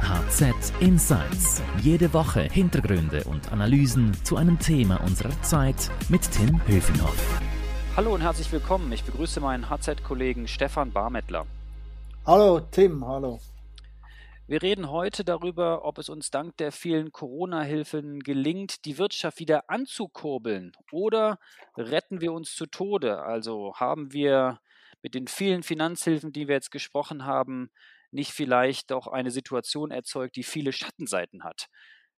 HZ Insights. Jede Woche Hintergründe und Analysen zu einem Thema unserer Zeit mit Tim Höfinghoff. Hallo und herzlich willkommen. Ich begrüße meinen HZ-Kollegen Stefan Barmettler. Hallo Tim, hallo. Wir reden heute darüber, ob es uns dank der vielen Corona-Hilfen gelingt, die Wirtschaft wieder anzukurbeln, oder retten wir uns zu Tode? Also haben wir mit den vielen Finanzhilfen, die wir jetzt gesprochen haben, nicht vielleicht auch eine Situation erzeugt, die viele Schattenseiten hat.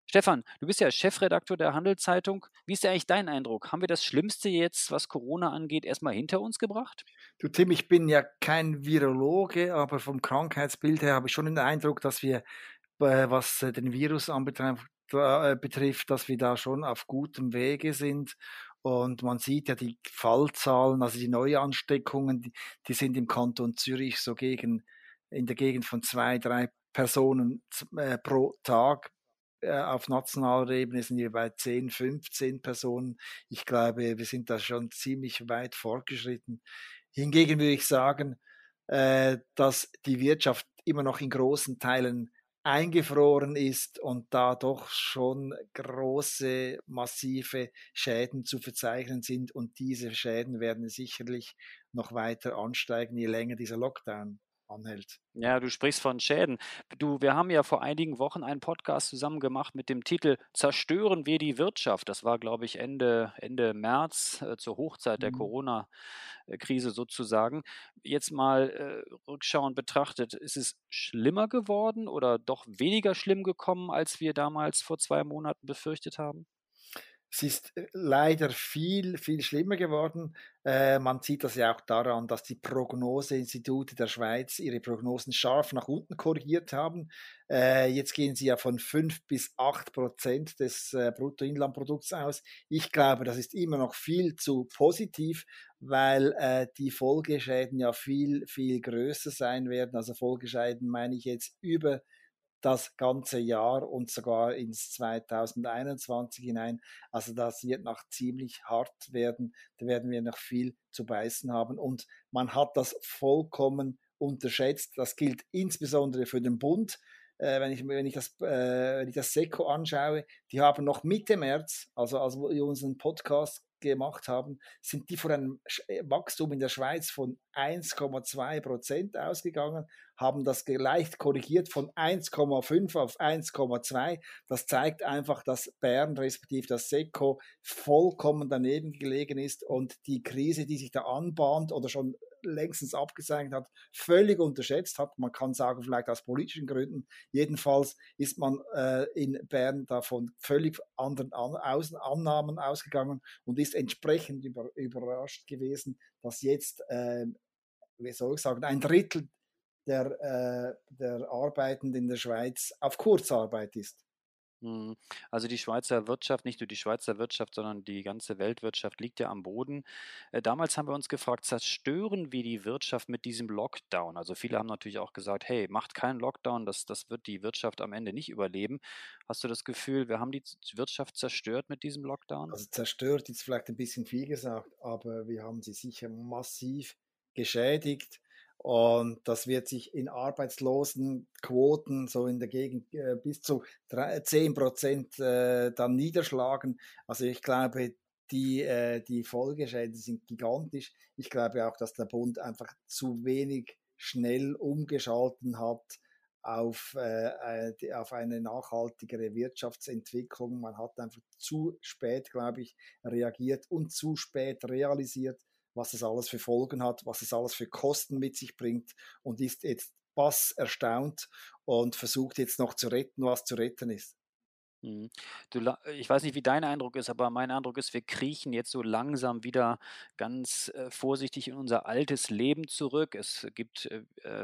Stefan, du bist ja Chefredakteur der Handelszeitung. Wie ist eigentlich dein Eindruck? Haben wir das Schlimmste jetzt, was Corona angeht, erstmal hinter uns gebracht? Du Tim, ich bin ja kein Virologe, aber vom Krankheitsbild her habe ich schon den Eindruck, dass wir, was den Virus betrifft, dass wir da schon auf gutem Wege sind. Und man sieht ja die Fallzahlen, also die Neuansteckungen, die sind im Kanton Zürich so in der Gegend von 2-3 Personen pro Tag. Auf nationaler Ebene sind wir bei 10-15 Personen. Ich glaube, wir sind da schon ziemlich weit fortgeschritten. Hingegen würde ich sagen, dass die Wirtschaft immer noch in großen Teilen eingefroren ist und da doch schon große, massive Schäden zu verzeichnen sind. Und diese Schäden werden sicherlich noch weiter ansteigen, je länger dieser Lockdown anhält. Ja, du sprichst von Schäden. Wir haben ja vor einigen Wochen einen Podcast zusammen gemacht mit dem Titel "Zerstören wir die Wirtschaft". Das war, glaube ich, Ende März, zur Hochzeit der Corona-Krise sozusagen. Jetzt mal rückschauend betrachtet, ist es schlimmer geworden oder doch weniger schlimm gekommen, als wir damals vor 2 Monaten befürchtet haben? Es ist leider viel, viel schlimmer geworden. Man sieht das ja auch daran, dass die Prognoseinstitute der Schweiz ihre Prognosen scharf nach unten korrigiert haben. Jetzt gehen sie ja von 5-8% des Bruttoinlandprodukts aus. Ich glaube, das ist immer noch viel zu positiv, weil die Folgeschäden ja viel, viel größer sein werden. Also Folgeschäden meine ich jetzt über das ganze Jahr und sogar ins 2021 hinein. Also das wird noch ziemlich hart werden. Da werden wir noch viel zu beißen haben. Und man hat das vollkommen unterschätzt. Das gilt insbesondere für den Bund. Wenn ich das Seco anschaue, die haben noch Mitte März, also als wir unseren Podcast gemacht haben, sind die von einem Wachstum in der Schweiz von 1,2% ausgegangen, haben das leicht korrigiert von 1,5 auf 1,2. Das zeigt einfach, dass Bern respektive das Seco vollkommen daneben gelegen ist und die Krise, die sich da anbahnt oder schon längstens abgezeichnet hat, völlig unterschätzt hat. Man kann sagen, vielleicht aus politischen Gründen. Jedenfalls ist man in Bern davon völlig anderen Annahmen ausgegangen und ist entsprechend überrascht gewesen, dass jetzt, ein Drittel der Arbeitenden in der Schweiz auf Kurzarbeit ist. Also die Schweizer Wirtschaft, nicht nur die Schweizer Wirtschaft, sondern die ganze Weltwirtschaft liegt ja am Boden. Damals haben wir uns gefragt, zerstören wir die Wirtschaft mit diesem Lockdown? Also viele haben natürlich auch gesagt, hey, macht keinen Lockdown, das wird die Wirtschaft am Ende nicht überleben. Hast du das Gefühl, wir haben die Wirtschaft zerstört mit diesem Lockdown? Also zerstört ist vielleicht ein bisschen viel gesagt, aber wir haben sie sicher massiv geschädigt. Und das wird sich in Arbeitslosenquoten so in der Gegend bis zu 10% dann niederschlagen. Also ich glaube, die Folgeschäden sind gigantisch. Ich glaube auch, dass der Bund einfach zu wenig schnell umgeschalten hat auf eine nachhaltigere Wirtschaftsentwicklung. Man hat einfach zu spät, glaube ich, reagiert und zu spät realisiert, was das alles für Folgen hat, was das alles für Kosten mit sich bringt, und ist jetzt bass erstaunt und versucht jetzt noch zu retten, was zu retten ist. Ich weiß nicht, wie dein Eindruck ist, aber mein Eindruck ist, wir kriechen jetzt so langsam wieder ganz vorsichtig in unser altes Leben zurück. Es gibt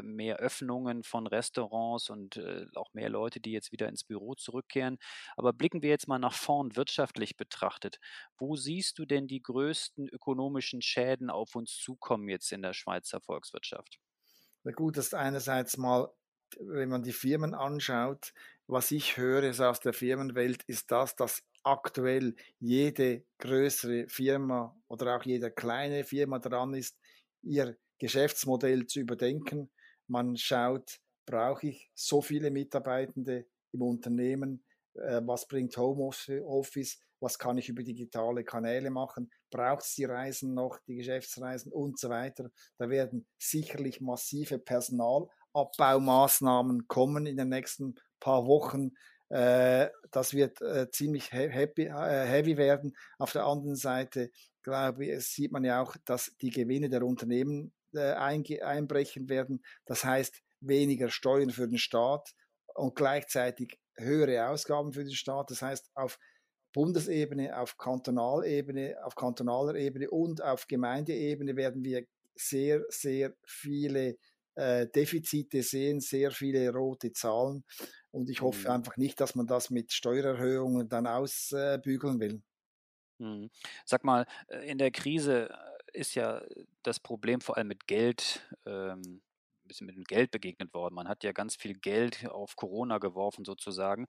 mehr Öffnungen von Restaurants und auch mehr Leute, die jetzt wieder ins Büro zurückkehren. Aber blicken wir jetzt mal nach vorn, wirtschaftlich betrachtet. Wo siehst du denn die größten ökonomischen Schäden auf uns zukommen jetzt in der Schweizer Volkswirtschaft? Na gut, das ist einerseits mal, wenn man die Firmen anschaut, was ich höre aus der Firmenwelt, ist das, dass aktuell jede größere Firma oder auch jede kleine Firma dran ist, ihr Geschäftsmodell zu überdenken. Man schaut, brauche ich so viele Mitarbeitende im Unternehmen, was bringt Homeoffice, was kann ich über digitale Kanäle machen, braucht es die Reisen noch, die Geschäftsreisen und so weiter. Da werden sicherlich massive Personalabbaumaßnahmen kommen in den nächsten paar Wochen. Das wird ziemlich heavy werden. Auf der anderen Seite, glaube ich, sieht man ja auch, dass die Gewinne der Unternehmen einbrechen werden. Das heißt, weniger Steuern für den Staat und gleichzeitig höhere Ausgaben für den Staat. Das heißt, auf Bundesebene, auf kantonaler Ebene und auf Gemeindeebene werden wir sehr, sehr viele Defizite sehen, sehr viele rote Zahlen. Und ich hoffe einfach nicht, dass man das mit Steuererhöhungen dann ausbügeln will. Sag mal, in der Krise ist ja das Problem vor allem mit Geld, ein bisschen mit dem Geld begegnet worden. Man hat ja ganz viel Geld auf Corona geworfen sozusagen.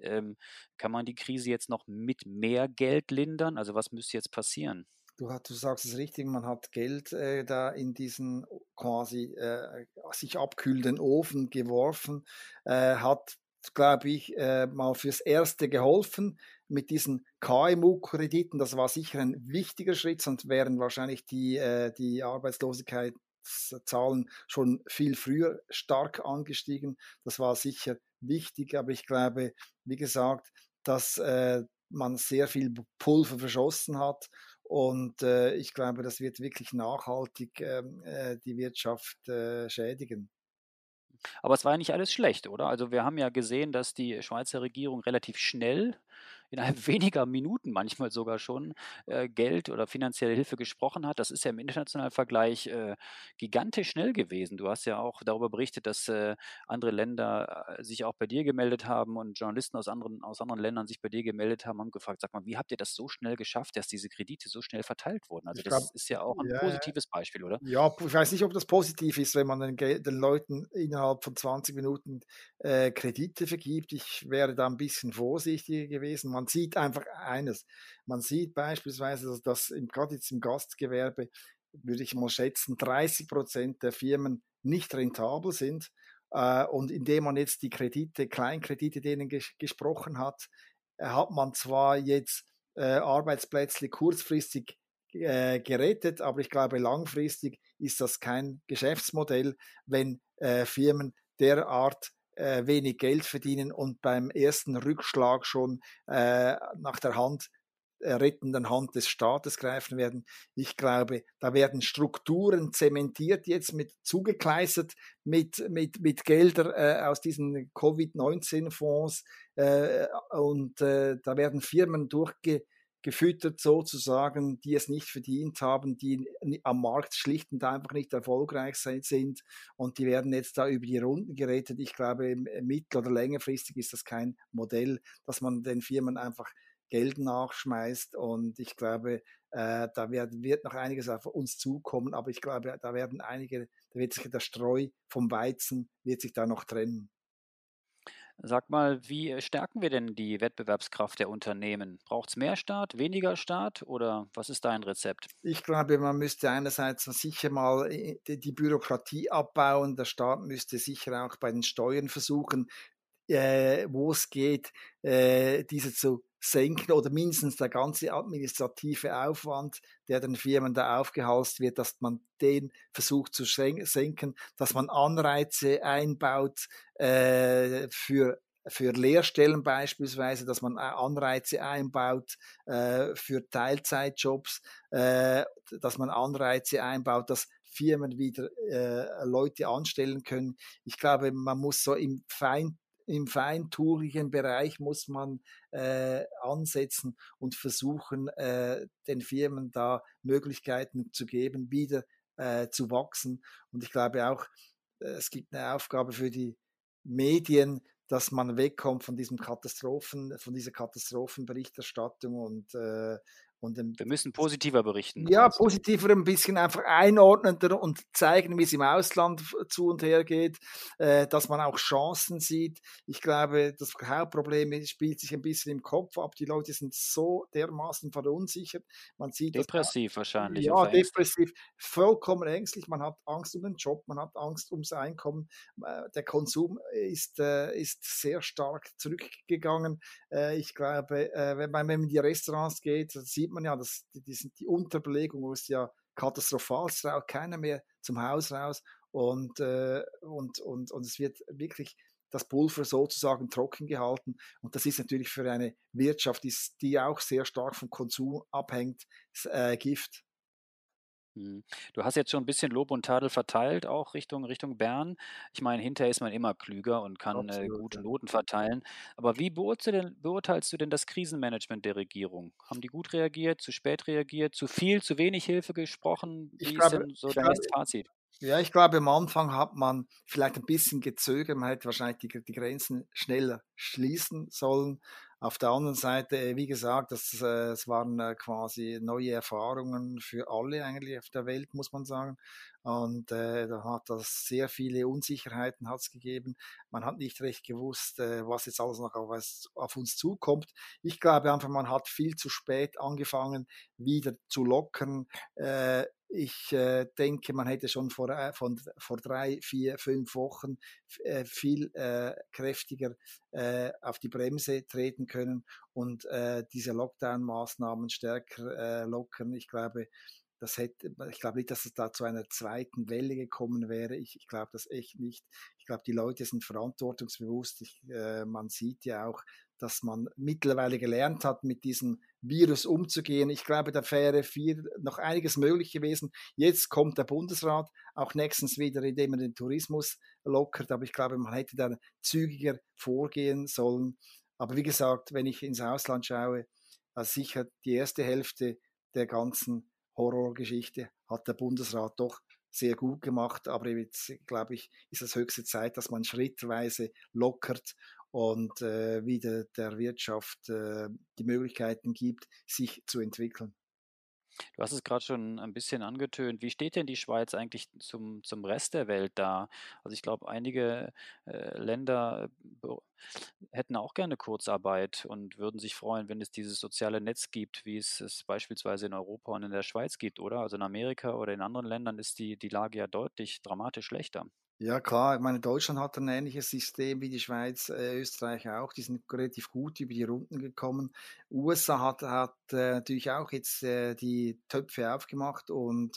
Kann man die Krise jetzt noch mit mehr Geld lindern? Also was müsste jetzt passieren? Du sagst es richtig, man hat Geld da in diesen quasi sich abkühlenden Ofen geworfen, hat, glaube ich, mal fürs Erste geholfen mit diesen KMU-Krediten. Das war sicher ein wichtiger Schritt, sonst wären wahrscheinlich die Arbeitslosigkeitszahlen schon viel früher stark angestiegen. Das war sicher wichtig, aber ich glaube, wie gesagt, dass man sehr viel Pulver verschossen hat und ich glaube, das wird wirklich nachhaltig die Wirtschaft schädigen. Aber es war ja nicht alles schlecht, oder? Also wir haben ja gesehen, dass die Schweizer Regierung relativ schnell, innerhalb weniger Minuten manchmal sogar schon, Geld oder finanzielle Hilfe gesprochen hat. Das ist ja im internationalen Vergleich gigantisch schnell gewesen. Du hast ja auch darüber berichtet, dass andere Länder sich auch bei dir gemeldet haben und Journalisten aus anderen Ländern sich bei dir gemeldet haben und haben gefragt, sag mal, wie habt ihr das so schnell geschafft, dass diese Kredite so schnell verteilt wurden? Also das ist ja auch ein positives Beispiel, oder? Ja, ich weiß nicht, ob das positiv ist, wenn man den Leuten innerhalb von 20 Minuten Kredite vergibt. Ich wäre da ein bisschen vorsichtiger gewesen. Man sieht einfach eines. Man sieht beispielsweise, dass gerade jetzt im Gastgewerbe, würde ich mal schätzen, 30% der Firmen nicht rentabel sind. Und indem man jetzt die Kleinkredite denen gesprochen hat, hat man zwar jetzt Arbeitsplätze kurzfristig gerettet, aber ich glaube, langfristig ist das kein Geschäftsmodell, wenn Firmen derart wenig Geld verdienen und beim ersten Rückschlag schon nach der rettenden Hand des Staates greifen werden. Ich glaube, da werden Strukturen zementiert jetzt, zugekleistert mit Geldern aus diesen Covid-19-Fonds und da werden Firmen gefüttert sozusagen, die es nicht verdient haben, die am Markt schlicht und einfach nicht erfolgreich sind und die werden jetzt da über die Runden gerettet. Ich glaube, mittel- oder längerfristig ist das kein Modell, dass man den Firmen einfach Geld nachschmeißt und ich glaube, da wird noch einiges auf uns zukommen, aber ich glaube, da wird sich der Streu vom Weizen da noch trennen. Sag mal, wie stärken wir denn die Wettbewerbskraft der Unternehmen? Braucht es mehr Staat, weniger Staat oder was ist dein Rezept? Ich glaube, man müsste einerseits sicher mal die Bürokratie abbauen. Der Staat müsste sicher auch bei den Steuern versuchen, wo es geht, diese zu senken oder mindestens der ganze administrative Aufwand, der den Firmen da aufgehalst wird, dass man den versucht zu senken, dass man Anreize einbaut für Lehrstellen beispielsweise, dass man Anreize einbaut für Teilzeitjobs, dass man Anreize einbaut, dass Firmen wieder Leute anstellen können. Ich glaube, man muss so im feintourigen Bereich muss man ansetzen und versuchen, den Firmen da Möglichkeiten zu geben, wieder zu wachsen. Und ich glaube auch, es gibt eine Aufgabe für die Medien, dass man wegkommt von dieser Katastrophenberichterstattung und Und wir müssen positiver berichten. Ja, positiver, ein bisschen einfach einordnender und zeigen, wie es im Ausland zu und her geht, dass man auch Chancen sieht. Ich glaube, das Hauptproblem spielt sich ein bisschen im Kopf ab. Die Leute sind so dermaßen verunsichert. Man sieht depressiv das, wahrscheinlich. Ja, depressiv, vollkommen ängstlich. Man hat Angst um den Job, man hat Angst ums Einkommen. Der Konsum ist sehr stark zurückgegangen. Ich glaube, wenn man in die Restaurants geht, sieht man ja, dass die Unterbelegung ist ja katastrophal, es traut keiner mehr zum Haus raus und es wird wirklich das Pulver sozusagen trocken gehalten und das ist natürlich für eine Wirtschaft, die auch sehr stark vom Konsum abhängt, Gift. Du hast jetzt schon ein bisschen Lob und Tadel verteilt, auch Richtung Bern. Ich meine, hinterher ist man immer klüger und kann gute Noten verteilen. Aber wie beurteilst du denn das Krisenmanagement der Regierung? Haben die gut reagiert, zu spät reagiert, zu viel, zu wenig Hilfe gesprochen? Wie ist denn so dein Fazit? Ja, ich glaube, am Anfang hat man vielleicht ein bisschen gezögert. Man hätte wahrscheinlich die Grenzen schneller schließen sollen. Auf der anderen Seite, wie gesagt, es waren quasi neue Erfahrungen für alle eigentlich auf der Welt, muss man sagen. Und da hat das sehr viele Unsicherheiten hat's gegeben. Man hat nicht recht gewusst, was jetzt alles noch auf uns zukommt. Ich glaube einfach, man hat viel zu spät angefangen, wieder zu lockern. Ich denke, man hätte schon vor 3, 4, 5 Wochen viel kräftiger auf die Bremse treten können und diese Lockdown-Maßnahmen stärker lockern. Ich glaube nicht, dass es da zu einer zweiten Welle gekommen wäre. Ich glaube das echt nicht. Ich glaube, die Leute sind verantwortungsbewusst. Man sieht ja auch, dass man mittlerweile gelernt hat, mit diesem Virus umzugehen. Ich glaube, da wäre noch einiges möglich gewesen. Jetzt kommt der Bundesrat, auch nächstens wieder, indem er den Tourismus lockert. Aber ich glaube, man hätte da zügiger vorgehen sollen. Aber wie gesagt, wenn ich ins Ausland schaue, also sicher die erste Hälfte der ganzen Horrorgeschichte hat der Bundesrat doch sehr gut gemacht. Aber jetzt, glaube ich, ist es höchste Zeit, dass man schrittweise lockert und wieder der Wirtschaft die Möglichkeiten gibt, sich zu entwickeln. Du hast es gerade schon ein bisschen angetönt. Wie steht denn die Schweiz eigentlich zum Rest der Welt da? Also ich glaube, einige Länder hätten auch gerne Kurzarbeit und würden sich freuen, wenn es dieses soziale Netz gibt, wie es beispielsweise in Europa und in der Schweiz gibt, oder? Also in Amerika oder in anderen Ländern ist die Lage ja deutlich dramatisch schlechter. Ja klar, ich meine, Deutschland hat ein ähnliches System wie die Schweiz, Österreich auch, die sind relativ gut über die Runden gekommen. USA hat natürlich auch jetzt die Töpfe aufgemacht und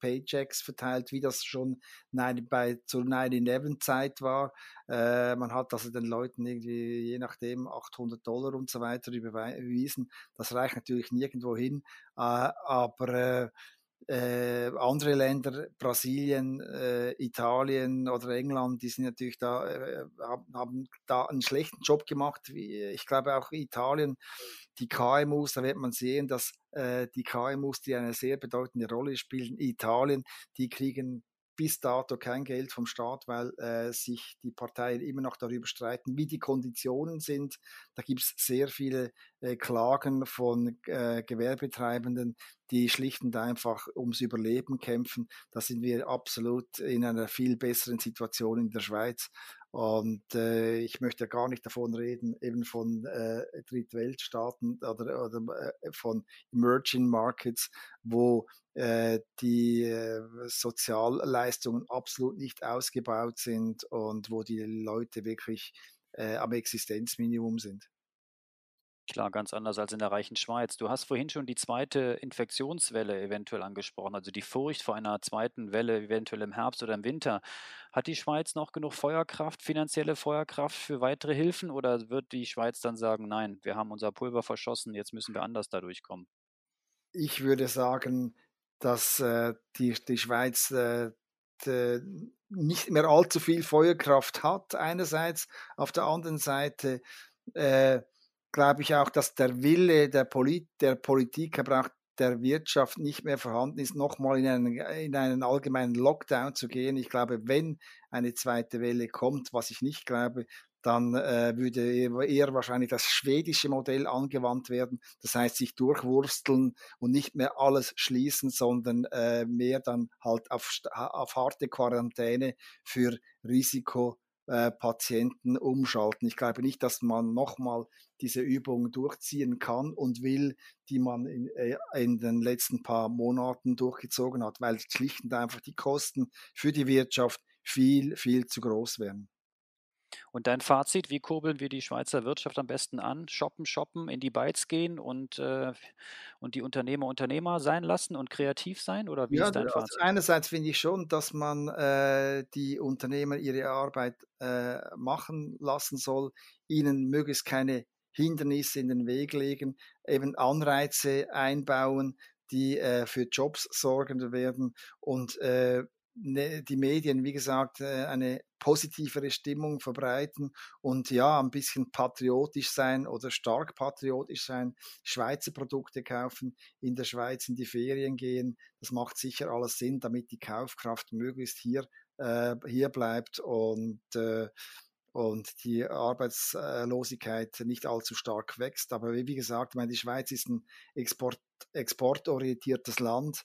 Paychecks verteilt, wie das schon zur 9/11-Zeit war. Man hat also den Leuten irgendwie, je nachdem, $800 und so weiter überwiesen. Das reicht natürlich nirgendwo hin, aber... andere Länder, Brasilien, Italien oder England, die sind natürlich da, haben da einen schlechten Job gemacht. Ich glaube auch Italien, die KMUs, da wird man sehen, dass die KMUs, die eine sehr bedeutende Rolle spielen, Italien, die kriegen bis dato kein Geld vom Staat, weil sich die Parteien immer noch darüber streiten, wie die Konditionen sind. Da gibt es sehr viele Klagen von Gewerbetreibenden, die schlicht und einfach ums Überleben kämpfen. Da sind wir absolut in einer viel besseren Situation in der Schweiz. Und ich möchte gar nicht davon reden, eben von Drittweltstaaten oder von Emerging Markets, wo die Sozialleistungen absolut nicht ausgebaut sind und wo die Leute wirklich am Existenzminimum sind. Klar, ganz anders als in der reichen Schweiz. Du hast vorhin schon die zweite Infektionswelle eventuell angesprochen, also die Furcht vor einer zweiten Welle, eventuell im Herbst oder im Winter. Hat die Schweiz noch genug Feuerkraft, finanzielle Feuerkraft für weitere Hilfen oder wird die Schweiz dann sagen, nein, wir haben unser Pulver verschossen, jetzt müssen wir anders dadurch kommen? Ich würde sagen, dass die Schweiz nicht mehr allzu viel Feuerkraft hat, einerseits. Auf der anderen Seite glaube ich auch, dass der Wille der Politiker braucht, der Wirtschaft nicht mehr vorhanden ist, nochmal in einen allgemeinen Lockdown zu gehen. Ich glaube, wenn eine zweite Welle kommt, was ich nicht glaube, dann würde eher wahrscheinlich das schwedische Modell angewandt werden. Das heißt, sich durchwursteln und nicht mehr alles schließen, sondern mehr dann halt auf harte Quarantäne für Risikopatienten umschalten. Ich glaube nicht, dass man nochmal diese Übung durchziehen kann und will, die man in den letzten paar Monaten durchgezogen hat, weil schlicht und einfach die Kosten für die Wirtschaft viel, viel zu groß wären. Und dein Fazit, wie kurbeln wir die Schweizer Wirtschaft am besten an? Shoppen, in die Beiz gehen und die Unternehmer sein lassen und kreativ sein? Oder wie ist dein Fazit? Einerseits finde ich schon, dass man die Unternehmer ihre Arbeit machen lassen soll, ihnen möglichst keine Hindernisse in den Weg legen, eben Anreize einbauen, die für Jobs sorgen werden und die Medien, wie gesagt, eine positivere Stimmung verbreiten und ja, ein bisschen patriotisch sein oder stark patriotisch sein, Schweizer Produkte kaufen, in der Schweiz in die Ferien gehen, das macht sicher alles Sinn, damit die Kaufkraft möglichst hier bleibt und die Arbeitslosigkeit nicht allzu stark wächst. Aber wie gesagt, ich meine, die Schweiz ist ein exportorientiertes Land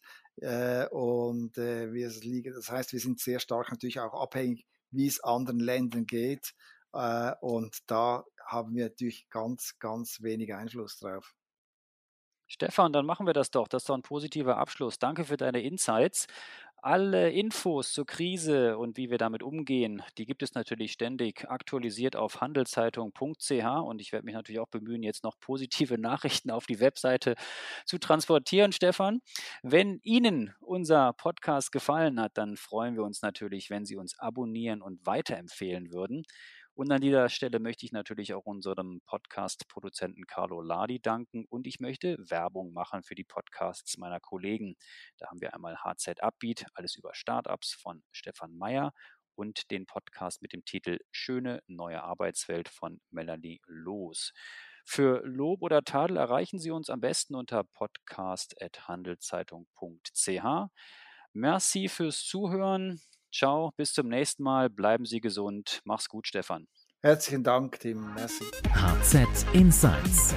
und das heißt, wir sind sehr stark natürlich auch abhängig, wie es anderen Ländern geht und da haben wir natürlich ganz, ganz wenig Einfluss drauf. Stefan, dann machen wir das doch. Das ist doch ein positiver Abschluss. Danke für deine Insights. Alle Infos zur Krise und wie wir damit umgehen, die gibt es natürlich ständig aktualisiert auf handelszeitung.ch und ich werde mich natürlich auch bemühen, jetzt noch positive Nachrichten auf die Webseite zu transportieren, Stefan. Wenn Ihnen unser Podcast gefallen hat, dann freuen wir uns natürlich, wenn Sie uns abonnieren und weiterempfehlen würden. Und an dieser Stelle möchte ich natürlich auch unserem Podcast-Produzenten Carlo Ladi danken und ich möchte Werbung machen für die Podcasts meiner Kollegen. Da haben wir einmal HZ Upbeat, alles über Startups von Stefan Mayer und den Podcast mit dem Titel Schöne neue Arbeitswelt von Melanie Lohs. Für Lob oder Tadel erreichen Sie uns am besten unter podcast@handelszeitung.ch. Merci fürs Zuhören. Ciao, bis zum nächsten Mal. Bleiben Sie gesund. Mach's gut, Stefan. Herzlichen Dank, Tim. Merci. HZ Insights.